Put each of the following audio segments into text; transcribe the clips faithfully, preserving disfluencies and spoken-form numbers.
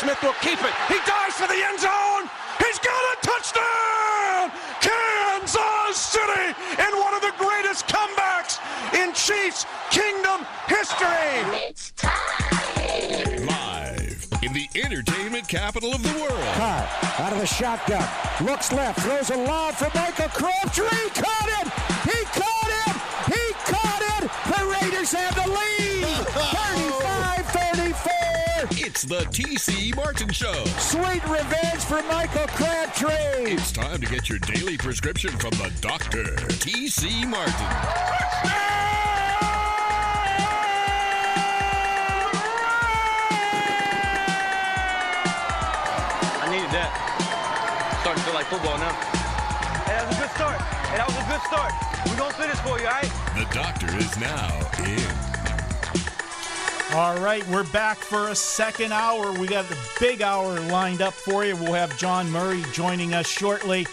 Smith will keep it. He dives for the end zone. He's got a touchdown! Kansas City in one of the greatest comebacks in Chiefs Kingdom history. It's time. Live in the entertainment capital of the world. Carr out of the shotgun. Looks left. Throws a lob for Michael Crabtree. Caught it! He caught it! He caught it! The Raiders have the lead! thirty-five thirty-four! It's the T C Martin Show. Sweet revenge for Michael Crabtree. It's time to get your daily prescription from the doctor, T C Martin. I needed that. It's starting to feel like football now. Hey, that was a good start. Hey, that was a good start. We're going to finish for you, all right? The doctor is now in. All right, we're back for a second hour. We got the big hour lined up for you. We'll have John Murray joining us shortly.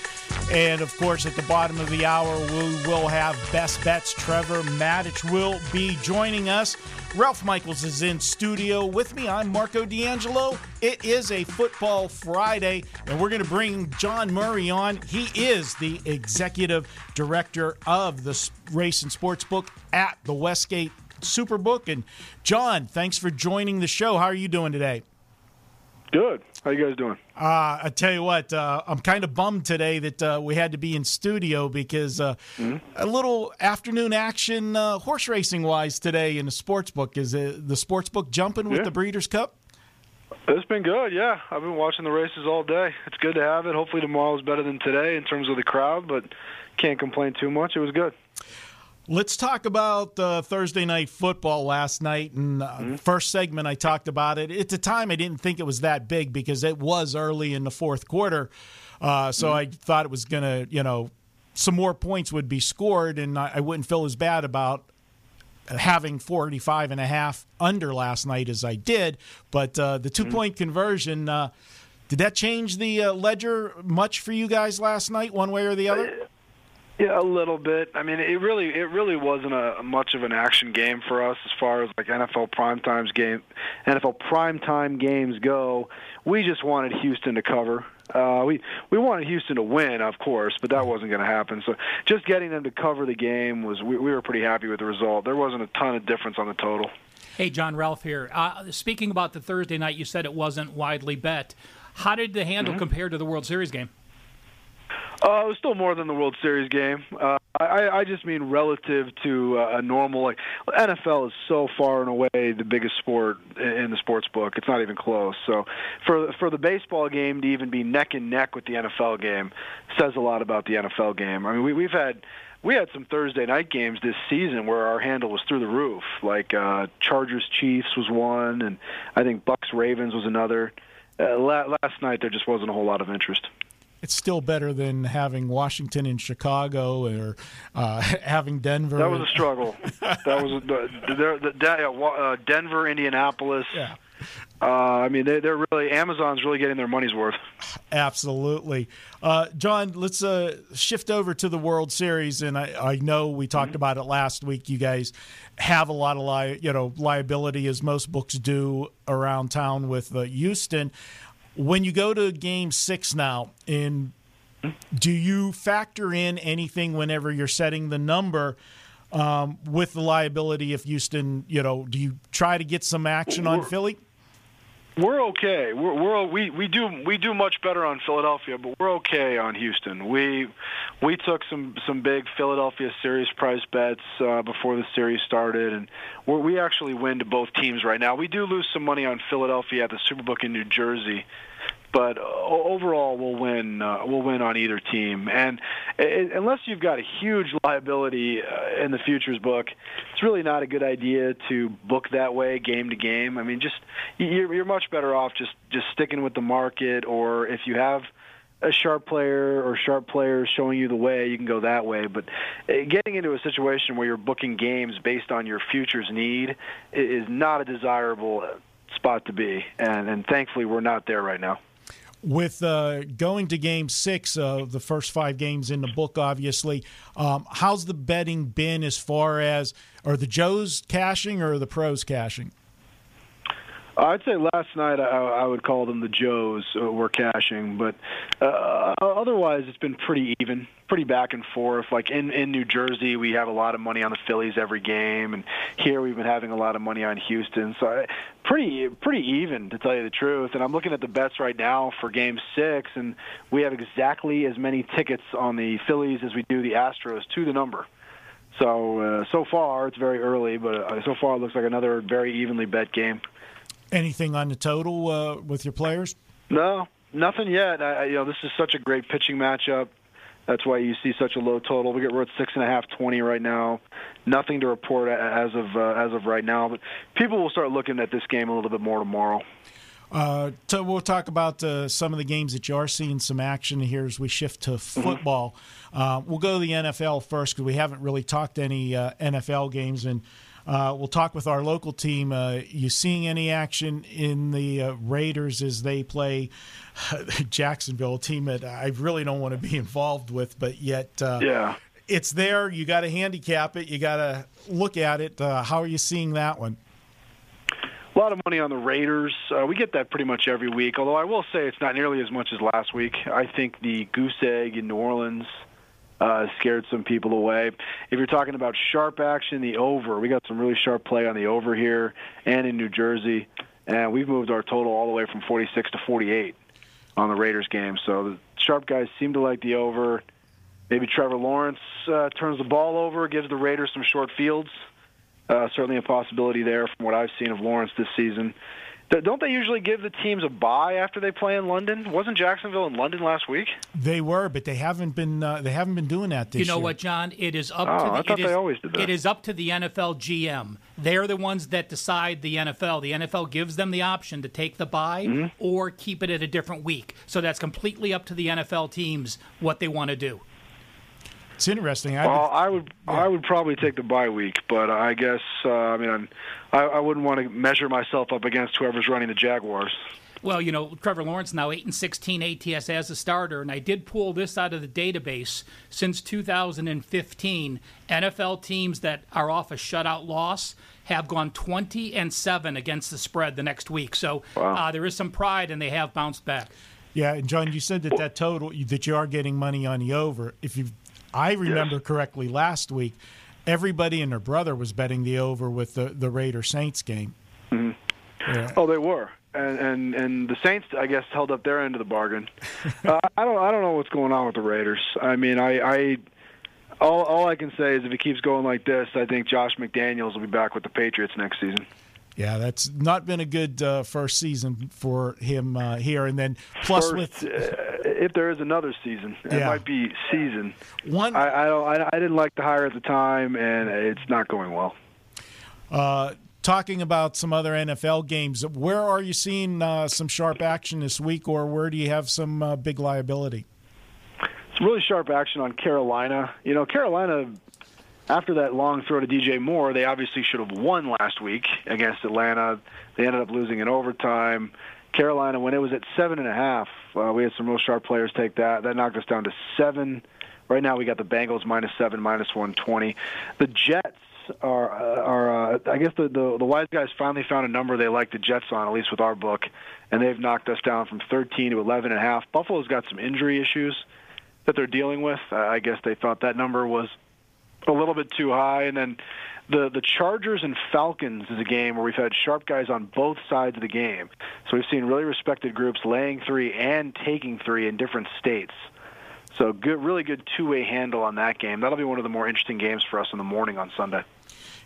And, of course, at the bottom of the hour, we will have Best Bets. Trevor Maddich will be joining us. Ralph Michaels is in studio with me. I'm Marco D'Angelo. It is a Football Friday, and we're going to bring John Murray on. He is the executive director of the Race and Sportsbook at the Westgate Superbook. And John, thanks for joining the show. How are you doing today? Good. How you guys doing? Uh, I tell you what, uh, I'm kind of bummed today that uh, we had to be in studio because uh, mm-hmm. a little afternoon action uh, horse racing wise today in the sports book. Is it the sports book jumping with yeah. the Breeders' Cup? It's been good, yeah. I've been watching the races all day. It's good to have it. Hopefully tomorrow's better than today in terms of the crowd, but can't complain too much. It was good. Let's talk about uh, Thursday Night Football last night. And uh, mm-hmm. first segment, I talked about it. At the time, I didn't think it was that big because it was early in the fourth quarter. Uh, so mm-hmm. I thought it was going to, you know, some more points would be scored, and I, I wouldn't feel as bad about having forty-five and a half under last night as I did. But uh, the two-point mm-hmm. conversion, uh, did that change the uh, ledger much for you guys last night, one way or the other? I- Yeah, a little bit. I mean, it really, it really wasn't a much of an action game for us as far as like N F L primetimes game, N F L primetime games go. We just wanted Houston to cover. Uh, we we wanted Houston to win, of course, but that wasn't going to happen. So just getting them to cover the game was we, we were pretty happy with the result. There wasn't a ton of difference on the total. Hey, John, Ralph here. Uh, speaking about the Thursday night, you said it wasn't widely bet. How did the handle mm-hmm. compare to the World Series game? Uh, it was still more than the World Series game. Uh, I, I just mean relative to uh, a normal. Like, N F L is so far and away the biggest sport in the sports book. It's not even close. So for for the baseball game to even be neck and neck with the N F L game says a lot about the N F L game. I mean, we, we've had we had some Thursday night games this season where our handle was through the roof. Like uh, Chargers Chiefs was one, and I think Bucks Ravens was another. Uh, la- last night there just wasn't a whole lot of interest. It's still better than having Washington and Chicago, or uh, having Denver. That was a struggle. that was a, they're, they're, uh, Denver, Indianapolis. Yeah. Uh, I mean, they, they're really Amazon's really getting their money's worth. Absolutely, uh, John. Let's uh, shift over to the World Series, and I, I know we talked mm-hmm. about it last week. You guys have a lot of li- you know liability, as most books do around town with uh, Houston. When you go to game six now, in, do you factor in anything whenever you're setting the number um, with the liability if Houston, you know, do you try to get some action on Philly? We're okay. We're, we're we we do we do much better on Philadelphia, but we're okay on Houston. We we took some, some big Philadelphia series price bets uh, before the series started, and we're, we actually win to both teams right now. We do lose some money on Philadelphia at the Superbook in New Jersey, but overall we'll win. Uh, we'll win on either team, and it, unless you've got a huge liability uh, in the futures book, it's really not a good idea to book that way game to game. I mean, just you're, you're much better off just, just sticking with the market, or if you have a sharp player or sharp players showing you the way, you can go that way. But getting into a situation where you're booking games based on your futures need is not a desirable spot to be, and, and thankfully we're not there right now. With uh, going to game six, uh, the first five games in the book, obviously, um, how's the betting been as far as, are the Joes cashing or are the pros cashing? I'd say last night I, I would call them the Joes were cashing, but uh, otherwise it's been pretty even, pretty back and forth. Like in, in New Jersey, we have a lot of money on the Phillies every game, and here we've been having a lot of money on Houston. So I, pretty pretty even, to tell you the truth. And I'm looking at the bets right now for Game six, and we have exactly as many tickets on the Phillies as we do the Astros to the number. So, uh, so far, it's very early, but uh, so far it looks like another very evenly bet game. Anything on the total uh, with your players? No, nothing yet. I, you know, this is such a great pitching matchup. That's why you see such a low total. We get, we're at six and a half, twenty right now. Nothing to report as of uh, as of right now, but people will start looking at this game a little bit more tomorrow. Uh, so we'll talk about uh, some of the games that you are seeing some action here as we shift to football. Mm-hmm. Uh, we'll go to the N F L first because we haven't really talked any uh, N F L games, and uh, we'll talk with our local team. Uh, you seeing any action in the uh, Raiders as they play uh, Jacksonville, a team that I really don't want to be involved with, but yet uh, yeah. it's there. You got to handicap it. You got to look at it. Uh, how are you seeing that one? A lot of money on the Raiders. Uh, we get that pretty much every week, although I will say it's not nearly as much as last week. I think the goose egg in New Orleans uh, scared some people away. If you're talking about sharp action, the over. We got some really sharp play on the over here and in New Jersey, and we've moved our total all the way from forty-six to forty-eight on the Raiders game. So the sharp guys seem to like the over. Maybe Trevor Lawrence uh, turns the ball over, gives the Raiders some short fields. Uh, certainly a possibility there from what I've seen of Lawrence this season. Th- don't they usually give the teams a bye after they play in London? Wasn't Jacksonville in London last week? They were, but they haven't been. Uh, they haven't been doing that this year. You know year. What, John? It is up. Oh, to the, I thought it they is, always did that. It is up to the N F L G M. They're the ones that decide the N F L. The N F L gives them the option to take the bye mm-hmm. or keep it at a different week. So that's completely up to the N F L teams what they want to do. It's interesting. I well, would, I would yeah. I would probably take the bye week, but I guess uh, I mean I'm, I I wouldn't want to measure myself up against whoever's running the Jaguars. Well, you know, Trevor Lawrence now eight and sixteen A T S as a starter, and I did pull this out of the database since two thousand fifteen. N F L teams that are off a shutout loss have gone twenty and seven against the spread the next week. So wow. uh, there is some pride, and they have bounced back. Yeah, and John, you said that that total that you are getting money on the over if you. I remember yes. correctly last week, everybody and their brother was betting the over with the, the Raiders-Saints game. Mm-hmm. Yeah. Oh, they were. And, and and the Saints, I guess, held up their end of the bargain. uh, I don't I don't know what's going on with the Raiders. I mean, I, I all, all I can say is if it keeps going like this, I think Josh McDaniels will be back with the Patriots next season. Yeah, that's not been a good uh, first season for him uh, here, and then plus first, with uh, if there is another season, yeah. it might be season one. I, I don't, I, I didn't like the hire at the time, and it's not going well. Uh, talking about some other N F L games, where are you seeing uh, some sharp action this week, or where do you have some uh, big liability? It's really sharp action on Carolina. You know, Carolina. After that long throw to D J. Moore, they obviously should have won last week against Atlanta. They ended up losing in overtime. Carolina, when it was at seven and a half, uh, we had some real sharp players take that. That knocked us down to seven. Right now, we got the Bengals minus seven, minus one twenty. The Jets are, uh, are uh, I guess, the, the the wise guys finally found a number they like the Jets on, at least with our book, and they've knocked us down from thirteen to eleven and a half. Buffalo's got some injury issues that they're dealing with. Uh, I guess they thought that number was a little bit too high, and then the the Chargers and Falcons is a game where we've had sharp guys on both sides of the game. So we've seen really respected groups laying three and taking three in different states. So good, really good two-way handle on that game. That'll be one of the more interesting games for us in the morning on Sunday.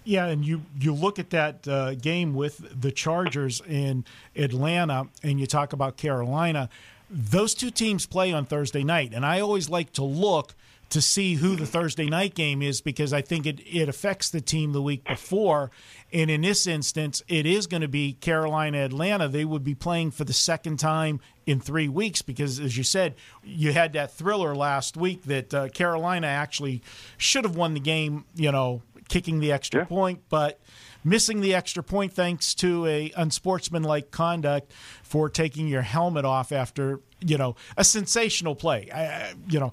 Yeah, and you, you look at that uh, game with the Chargers in Atlanta, and you talk about Carolina. Those two teams play on Thursday night, and I always like to look to see who the Thursday night game is because I think it, it affects the team the week before. And in this instance, it is going to be Carolina-Atlanta. They would be playing for the second time in three weeks because, as you said, you had that thriller last week that uh, Carolina actually should have won the game, you know, kicking the extra yeah. point, but missing the extra point thanks to a unsportsmanlike conduct for taking your helmet off after, you know, a sensational play. I, you know,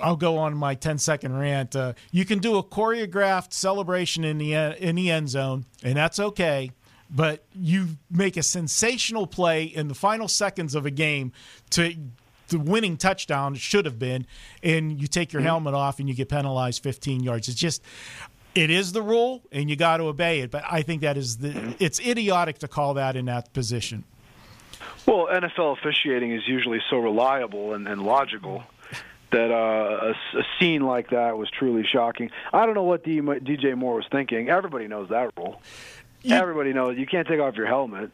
I'll go on my ten-second rant. Uh, you can do a choreographed celebration in the in the end zone, and that's okay. but you make a sensational play in the final seconds of a game to the winning touchdown, it should have been, and you take your mm-hmm. helmet off and you get penalized fifteen yards. It's just, it is the rule, and you got to obey it. But I think that is the, it's idiotic to call that in that position. Well, N F L officiating is usually so reliable and, and logical that uh, a, a scene like that was truly shocking. I don't know what D J Moore was thinking. Everybody knows that rule. You, Everybody knows you can't take off your helmet.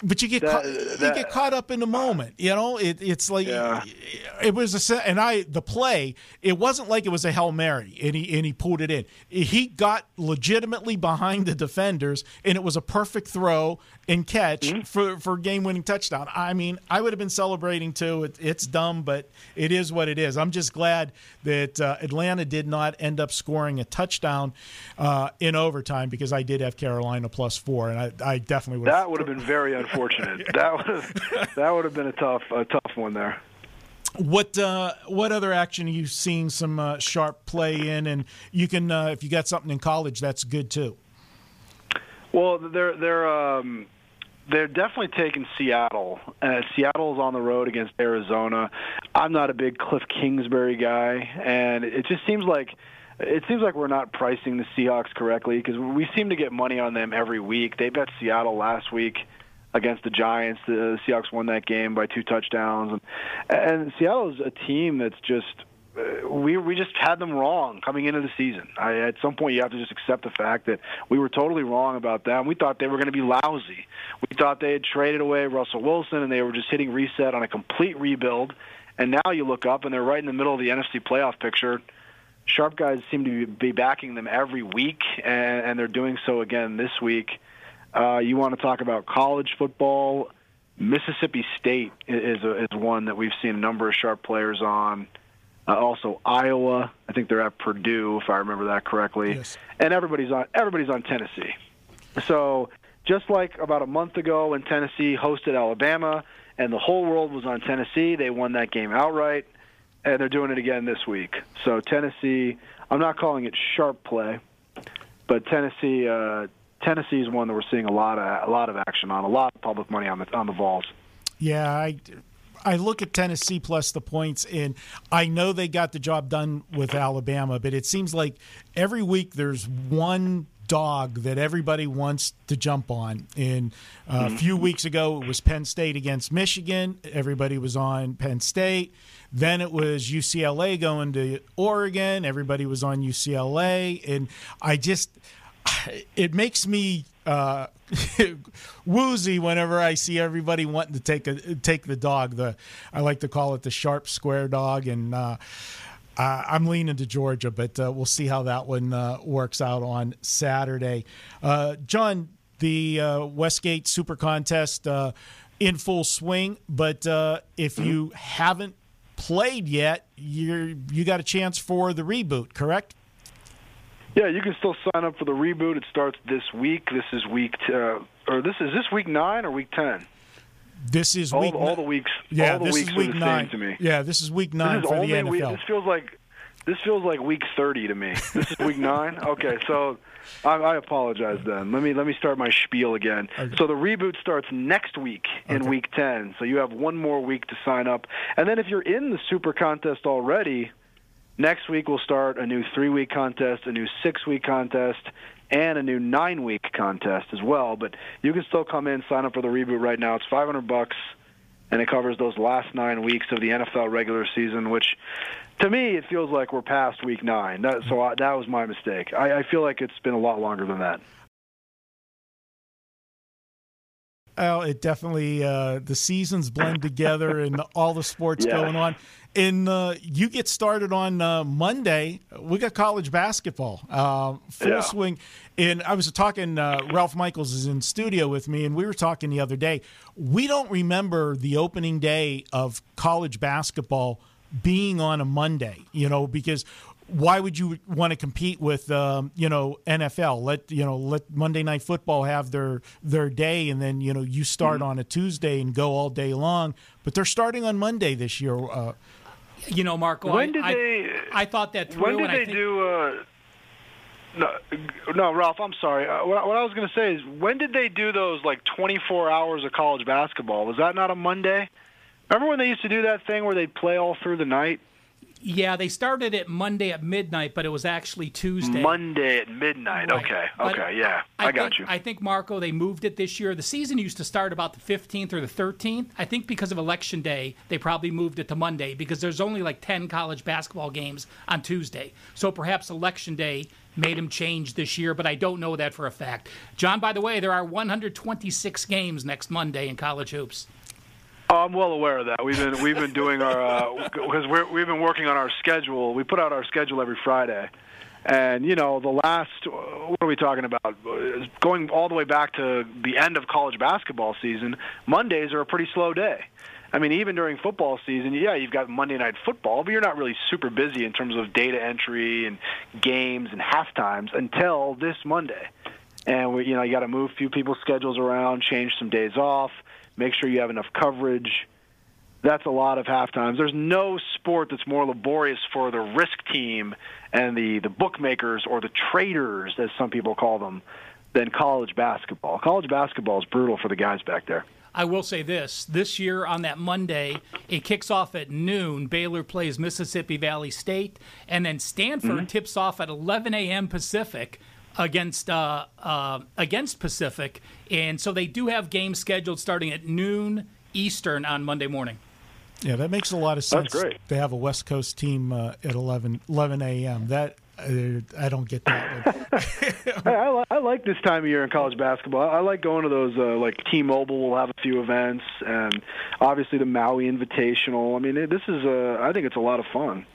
But you get that, cu- that, you get caught up in the moment, you know. It, it's like yeah. it, it was a and I the play. It wasn't like it was a Hail Mary and he and he pulled it in. He got legitimately behind the defenders, and it was a perfect throw and catch mm-hmm. for for game winning touchdown. I mean, I would have been celebrating too. It, it's dumb, but it is what it is. I'm just glad that uh, Atlanta did not end up scoring a touchdown uh, in overtime, because I did have Carolina plus four, and I, I definitely would. That would have been very unfortunate. Fortunate. That would have, that would have been a tough a tough one there. What uh, what other action are you seeing some uh, sharp play in? And you can uh, if you got something in college, that's good too. Well, they're they're um, they're definitely taking Seattle. Uh, Seattle's on the road against Arizona. I'm not a big Cliff Kingsbury guy, and it just seems like. It seems like we're not pricing the Seahawks correctly, because we seem to get money on them every week. They bet Seattle last week against the Giants. The Seahawks won that game by two touchdowns. And Seattle's a team that's just – we we just had them wrong coming into the season. I, at some point, you have to just accept the fact that we were totally wrong about them. We thought they were going to be lousy. We thought they had traded away Russell Wilson, and they were just hitting reset on a complete rebuild. And now you look up, and they're right in the middle of the N F C playoff picture. Sharp guys seem to be backing them every week, and, and they're doing so again this week. Uh, you want to talk about college football? Mississippi State is a, is one that we've seen a number of sharp players on. Uh, also, Iowa. I think they're at Purdue, if I remember that correctly. Yes. And everybody's on everybody's on Tennessee. So just like about a month ago when Tennessee hosted Alabama, and the whole world was on Tennessee, they won that game outright, and they're doing it again this week. So Tennessee, I'm not calling it sharp play, but Tennessee. Uh, Tennessee is one that we're seeing a lot of a lot of action on, a lot of public money on the on the balls. Yeah, I, I look at Tennessee plus the points, and I know they got the job done with Alabama, but it seems like every week there's one dog that everybody wants to jump on. And uh, mm-hmm. a few weeks ago, it was Penn State against Michigan. Everybody was on Penn State. Then it was U C L A going to Oregon. Everybody was on U C L A, and I just. It makes me uh, woozy whenever I see everybody wanting to take a, take the dog. The I like to call it the sharp square dog, and uh, I'm leaning to Georgia, but uh, we'll see how that one uh, works out on Saturday. Uh, John, the uh, Westgate Super Contest uh, in full swing, but uh, if you haven't played yet, you you got a chance for the reboot, correct? Yeah, you can still sign up for the reboot. It starts this week. This is week, uh, or this is this week nine or week ten? This is all, week all the weeks. Yeah, all the this weeks is week the nine to me. Yeah, this is week nine this is for the N F L. Week, this feels like this feels like week thirty to me. This is week nine. Okay, so I, I apologize then. Let me let me start my spiel again. Okay. So the reboot starts next week in okay. week ten. So you have one more week to sign up, and then if you're in the Super Contest already. Next week, we'll start a new three-week contest, a new six-week contest, and a new nine-week contest as well. But you can still come in, sign up for the reboot right now. It's five hundred bucks, and it covers those last nine weeks of the N F L regular season, which, to me, it feels like we're past week nine. That, so I, that was my mistake. I, I feel like it's been a lot longer than that. Well, it definitely uh, the seasons blend together and all the sports yeah. going on. And uh, you get started on uh, Monday. We got college basketball uh, full yeah. swing. And I was talking. Uh, Ralph Michaels is in studio with me, and we were talking the other day. We don't remember the opening day of college basketball being on a Monday, you know, because. Why would you want to compete with, um, you know, N F L? Let you know, let Monday Night Football have their their day, and then you know you start mm-hmm. on a Tuesday and go all day long. But they're starting on Monday this year. Uh, you know, Marco, when I, did I, they, I thought that through. When did and they I think, do? Uh, No, no, Ralph, I'm sorry. Uh, what, what I was going to say is, when did they do those, like, twenty-four hours of college basketball? Was that not a Monday? Remember when they used to do that thing where they'd play all through the night? Yeah, they started it Monday at midnight, but it was actually Tuesday. Monday at midnight. Right. Okay, but okay, yeah, I, I got think, you. I think, Marco, they moved it this year. The season used to start about the fifteenth or the thirteenth. I think because of Election Day, they probably moved it to Monday because there's only like ten college basketball games on Tuesday. So perhaps Election Day made them change this year, but I don't know that for a fact. John, by the way, there are one hundred twenty-six games next Monday in college hoops. Oh, I'm well aware of that. We've been we've been doing our uh, because we're, we've been working on our schedule. We put out our schedule every Friday, and you know the last what are we talking about? Going all the way back to the end of college basketball season, Mondays are a pretty slow day. I mean, even during football season, yeah, you've got Monday Night Football, but you're not really super busy in terms of data entry and games and halftimes until this Monday, and we, you know you got to move a few people's schedules around, change some days off. Make sure you have enough coverage. That's a lot of halftimes. There's no sport that's more laborious for the risk team and the, the bookmakers or the traders, as some people call them, than college basketball. College basketball is brutal for the guys back there. I will say this. This year on that Monday, it kicks off at noon. Baylor plays Mississippi Valley State. And then Stanford mm-hmm. tips off at eleven a.m. Pacific. Against uh, uh, against Pacific, and so they do have games scheduled starting at noon Eastern on Monday morning. Yeah, that makes a lot of sense. That's great. They have a West Coast team uh, at eleven a.m. That uh, I don't get that. I, I, I like this time of year in college basketball. I like going to those uh, like T-Mobile will have a few events, and obviously the Maui Invitational. I mean, it, this is uh, I think it's a lot of fun.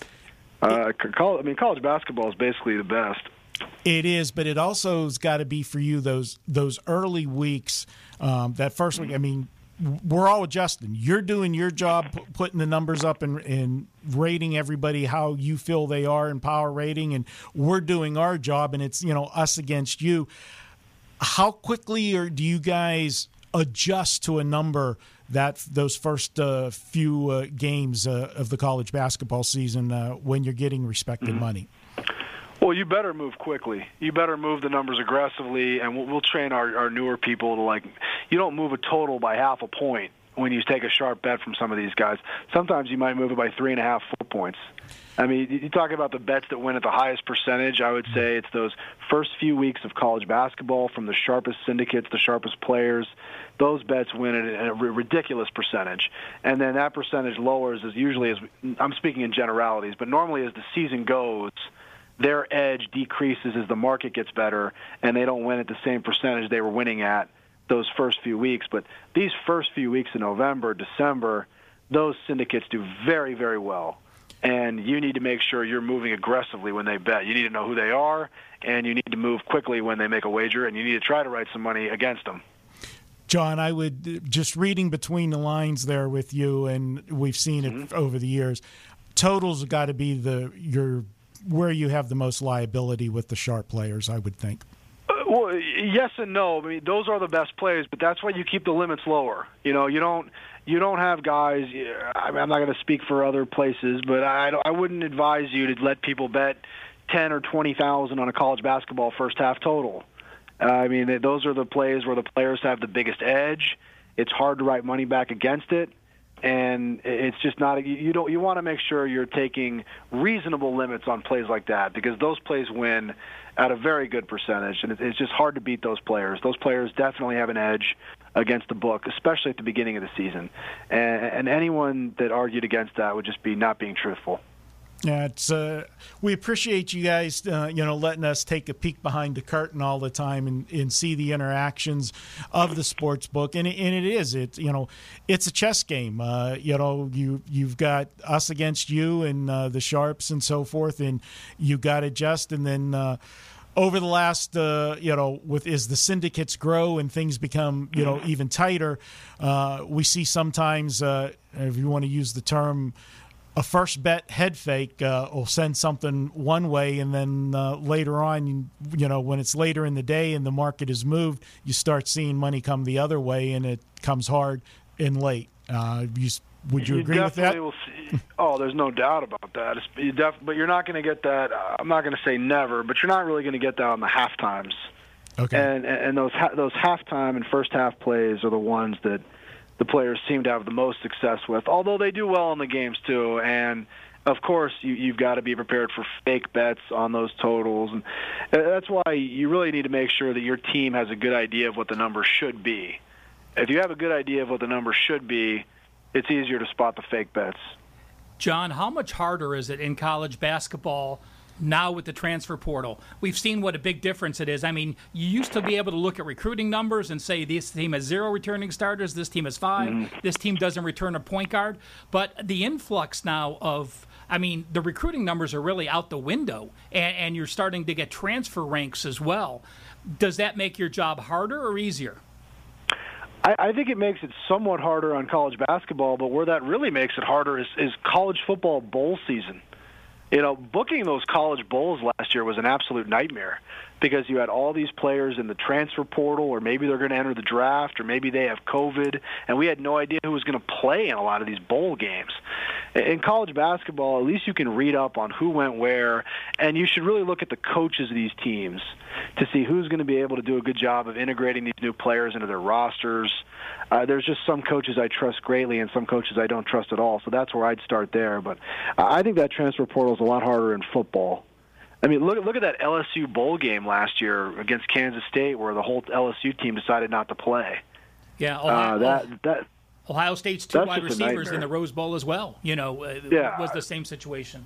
Uh, college, I mean, college basketball is basically the best. It is, but it also has got to be for you those those early weeks, um, that first week. I mean, we're all adjusting. You're doing your job, p- putting the numbers up and, and rating everybody how you feel they are in power rating, and we're doing our job, and it's, you know, us against you. How quickly or do you guys adjust to a number that those first uh, few uh, games uh, of the college basketball season uh, when you're getting respected mm-hmm. money? Well, you better move quickly. You better move the numbers aggressively, and we'll, we'll train our, our newer people to, like, you don't move a total by half a point when you take a sharp bet from some of these guys. Sometimes you might move it by three and a half, four points. I mean, you talk about the bets that win at the highest percentage. I would say it's those first few weeks of college basketball from the sharpest syndicates, the sharpest players. Those bets win at a ridiculous percentage. And then that percentage lowers as usually as – I'm speaking in generalities, but normally as the season goes – their edge decreases as the market gets better, and they don't win at the same percentage they were winning at those first few weeks. But these first few weeks in November, December, those syndicates do very, very well. And you need to make sure you're moving aggressively when they bet. You need to know who they are, and you need to move quickly when they make a wager, and you need to try to write some money against them. John, I would just reading between the lines there with you, and we've seen it mm-hmm. over the years, totals have got to be the your – where you have the most liability with the sharp players, I would think. Uh, well, yes and no. I mean, those are the best plays, but that's why you keep the limits lower. You know, you don't you don't have guys. I mean, I'm not going to speak for other places, but I I wouldn't advise you to let people bet ten or twenty thousand on a college basketball first half total. Uh, I mean, those are the plays where the players have the biggest edge. It's hard to write money back against it. And it's just not – you don't. You want to make sure you're taking reasonable limits on plays like that because those plays win at a very good percentage, and it's just hard to beat those players. Those players definitely have an edge against the book, especially at the beginning of the season. And, and anyone that argued against that would just be not being truthful. Yeah, it's, uh, we appreciate you guys, uh, you know, letting us take a peek behind the curtain all the time and, and see the interactions of the sports book. And, and it is, it, you know, it's a chess game. Uh, you know, you, you've got us against you and uh, the sharps and so forth, and you got to adjust. And then uh, over the last, uh, you know, with as the syndicates grow and things become, you know, even tighter, uh, we see sometimes, uh, if you want to use the term, a first bet head fake uh, will send something one way, and then uh, later on, you, you know, when it's later in the day and the market has moved, you start seeing money come the other way, and it comes hard and late. Uh, you Would you, you agree with that? Will see, oh, there's no doubt about that. It's, you def, but you're not going to get that. I'm not going to say never, but you're not really going to get that on the half times. Okay. And and those those halftime and first half plays are the ones that the players seem to have the most success with. Although they do well in the games too, and of course you, you've got to be prepared for fake bets on those totals, and that's why you really need to make sure that your team has a good idea of what the number should be. If you have a good idea of what the number should be, it's easier to spot the fake bets. John, how much harder is it in college basketball now with the transfer portal? We've seen what a big difference it is. I mean, you used to be able to look at recruiting numbers and say this team has zero returning starters, this team has five, mm-hmm. this team doesn't return a point guard. But the influx now of, I mean, the recruiting numbers are really out the window, and, and you're starting to get transfer ranks as well. Does that make your job harder or easier? I think it makes it somewhat harder on college basketball, but where that really makes it harder is, is college football bowl season. You know, booking those college bowls last year was an absolute nightmare because you had all these players in the transfer portal, or maybe they're going to enter the draft, or maybe they have COVID, and we had no idea who was going to play in a lot of these bowl games. In college basketball, at least you can read up on who went where, and you should really look at the coaches of these teams to see who's going to be able to do a good job of integrating these new players into their rosters. Uh, there's just some coaches I trust greatly and some coaches I don't trust at all, so that's where I'd start there. But I think that transfer portal is a lot harder in football. I mean, look, look at that L S U bowl game last year against Kansas State where the whole L S U team decided not to play. Yeah, Ohio, uh, that, that, Ohio State's two wide receivers in the Rose Bowl as well, you know, yeah, was the same situation.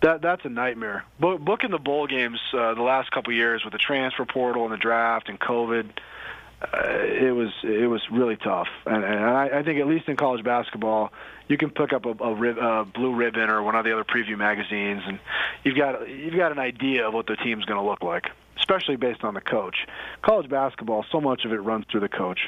That That's a nightmare. Booking the bowl games uh, the last couple of years with the transfer portal and the draft and COVID, uh, it was it was really tough. And, and I, I think at least in college basketball, you can pick up a, a, rib, a Blue Ribbon or one of the other preview magazines, and you've got you've got an idea of what the team's going to look like, especially based on the coach. College basketball, so much of it runs through the coach.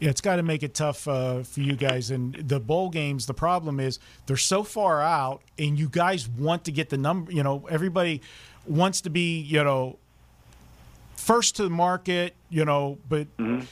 Yeah, it's got to make it tough uh, for you guys. And the bowl games, the problem is they're so far out, and you guys want to get the number. You know, everybody wants to be, you know, first to the market, you know, but mm-hmm.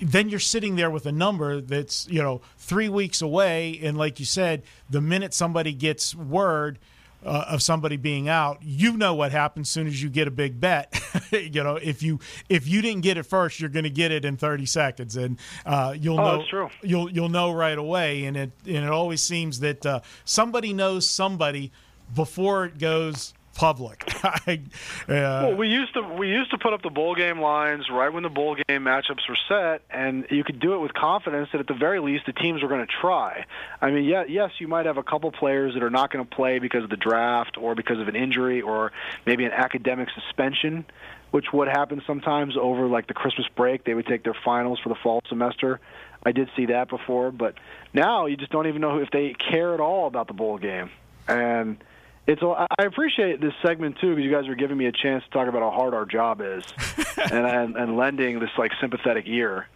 then you're sitting there with a number that's, you know, three weeks away. And like you said, the minute somebody gets word uh, of somebody being out, you know what happens soon as you get a big bet. You know, if you if you didn't get it first, you're going to get it in thirty seconds, and uh, you'll oh, know that's true. You'll you'll know right away. And it and it always seems that uh, somebody knows somebody before it goes public. I, uh, well, we used to we used to put up the bowl game lines right when the bowl game matchups were set, and you could do it with confidence that at the very least the teams were going to try. I mean, yeah, yes, you might have a couple players that are not going to play because of the draft or because of an injury or maybe an academic suspension, which would happen sometimes over like the Christmas break. They would take their finals for the fall semester. I did see that before, but now you just don't even know if they care at all about the bowl game. And It's. I appreciate this segment, too, because you guys are giving me a chance to talk about how hard our job is and, and and lending this, like, sympathetic ear.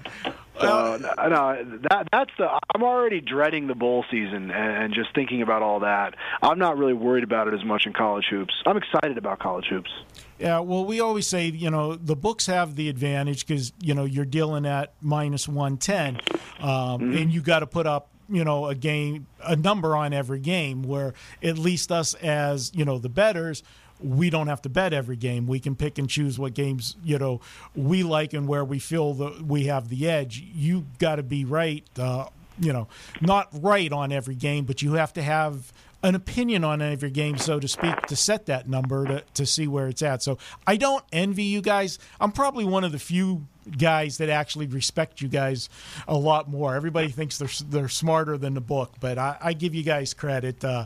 So, uh, no, that, that's the – I'm already dreading the bowl season and, and just thinking about all that. I'm not really worried about it as much in college hoops. I'm excited about college hoops. Yeah, well, we always say, you know, the books have the advantage because, you know, you're dealing at minus one ten, um, mm-hmm. and you got to put up, you know, a game, a number on every game, where at least us as, you know, the bettors, we don't have to bet every game. We can pick and choose what games, you know, we like and where we feel that we have the edge. You got to be right, uh, you know, not right on every game, but you have to have an opinion on every game, so to speak, to set that number to, to see where it's at. So I don't envy you guys. I'm probably one of the few guys that actually respect you guys a lot more. Everybody thinks they're they're smarter than the book, but I, I give you guys credit. Uh,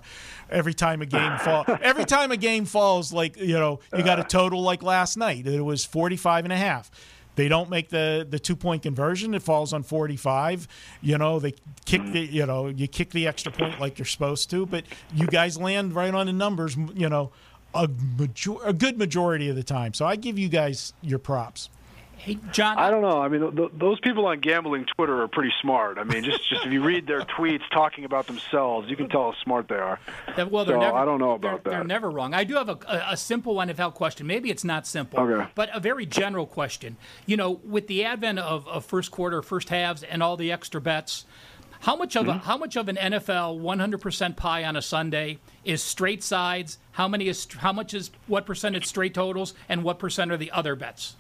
every time a game fall, every time a game falls, like, you know, you got a total like last night. It was forty-five and a half. They don't make the, the two point conversion. It falls on forty-five. You know, they kick the you know you kick the extra point like you're supposed to, but you guys land right on the numbers. You know, a major- a good majority of the time. So I give you guys your props. Hey, John. I don't know. I mean, th- th- those people on gambling Twitter are pretty smart. I mean, just, just if you read their tweets talking about themselves, you can tell how smart they are. Well, they're so never, I don't know about they're, that. They're never wrong. I do have a, a simple N F L question. Maybe it's not simple, okay, but a very general question. You know, with the advent of, of first quarter, first halves, and all the extra bets, How much of mm-hmm. a, how much of an N F L one hundred percent pie on a Sunday is straight sides? How many is how much is what percent is straight totals, and what percent are the other bets?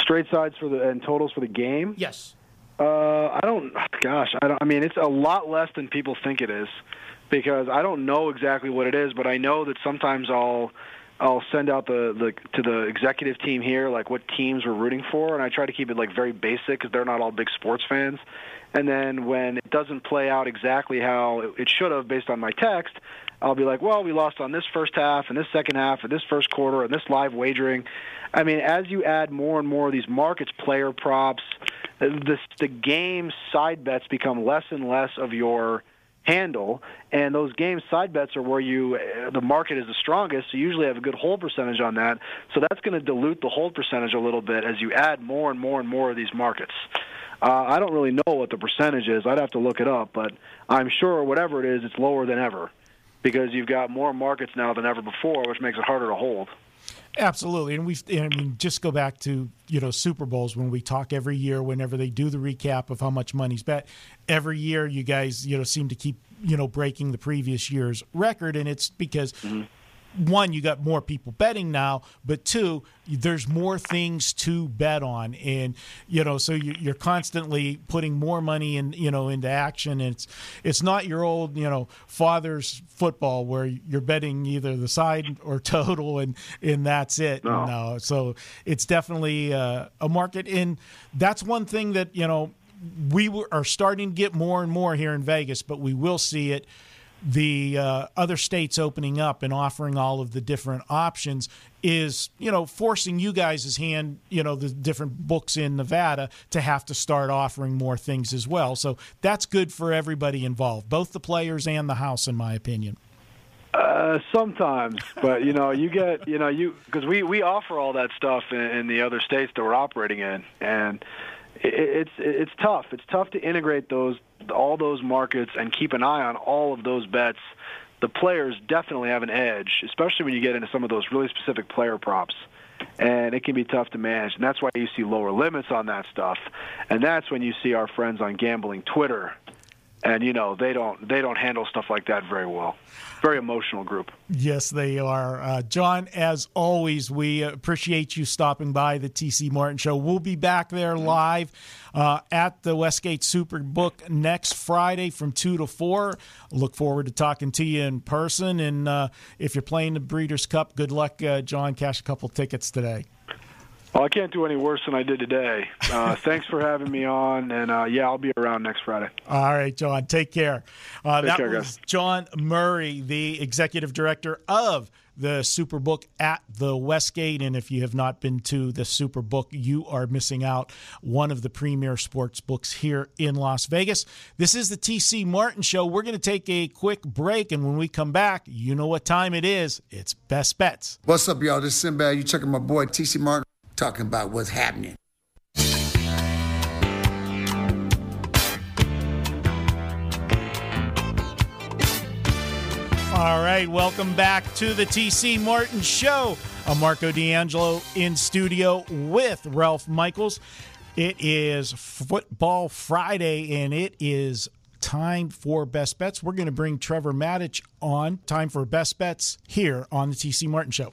Straight sides for the and totals for the game? Yes. Uh, I don't. Gosh, I don't. I mean, it's a lot less than people think it is, because I don't know exactly what it is, but I know that sometimes I'll. I'll send out the, the to the executive team here, like what teams we're rooting for, and I try to keep it like very basic because they're not all big sports fans. And then when it doesn't play out exactly how it, it should have based on my text, I'll be like, well, we lost on this first half and this second half and this first quarter and this live wagering. I mean, as you add more and more of these markets, player props, the, the game side bets become less and less of your handle, and those game side bets are where you the market is the strongest, so you usually have a good hold percentage on that, so that's going to dilute the hold percentage a little bit as you add more and more and more of these markets. Uh, I don't really know what the percentage is. I'd have to look it up, but I'm sure whatever it is, it's lower than ever because you've got more markets now than ever before, which makes it harder to hold. Absolutely, and we I mean, just go back to you know Super Bowls when we talk every year. Whenever they do the recap of how much money's bet, every year you guys you know seem to keep you know breaking the previous year's record, and it's because mm-hmm. one, you got more people betting now, but two, there's more things to bet on, and you know so you're constantly putting more money in you know into action. And it's it's not your old you know father's football where you're betting either the side or total and and that's it. No, no. So it's definitely uh, a market, and that's one thing that you know we are starting to get more and more here in Vegas, but we will see it. The uh, other states opening up and offering all of the different options is, you know, forcing you guys' hand, you know, the different books in Nevada to have to start offering more things as well. So that's good for everybody involved, both the players and the house, in my opinion. Uh, sometimes, but you know, you get, you know, you because we we offer all that stuff in, in the other states that we're operating in, and it, it's it's tough. It's tough to integrate those. All those markets and keep an eye on all of those bets. The players definitely have an edge, especially when you get into some of those really specific player props, and it can be tough to manage, and that's why you see lower limits on that stuff, and that's when you see our friends on Gambling Twitter. And, you know, they don't they don't handle stuff like that very well. Very emotional group. Yes, they are. Uh, John, as always, we appreciate you stopping by the T C Martin Show. We'll be back there live uh, at the Westgate Superbook next Friday from two to four. Look forward to talking to you in person. And uh, if you're playing the Breeders' Cup, good luck, uh, John. Cash a couple tickets today. Well, I can't do any worse than I did today. Uh, thanks for having me on, and, uh, yeah, I'll be around next Friday. All right, John. Take care. Uh, take that care, was guys. John Murray, the executive director of the Superbook at the Westgate. And if you have not been to the Superbook, you are missing out. One of the premier sports books here in Las Vegas. This is the T C Martin Show. We're going to take a quick break, and when we come back, you know what time it is. It's Best Bets. What's up, y'all? This is Sinbad. You checking my boy, T C Martin. Talking about what's happening. All right, welcome back to the T C Martin Show. I'm Marco D'Angelo in studio with Ralph Michaels. It is Football Friday, and it is time for Best Bets. We're going to bring Trevor Maddich on. Time for Best Bets here on the T C Martin Show.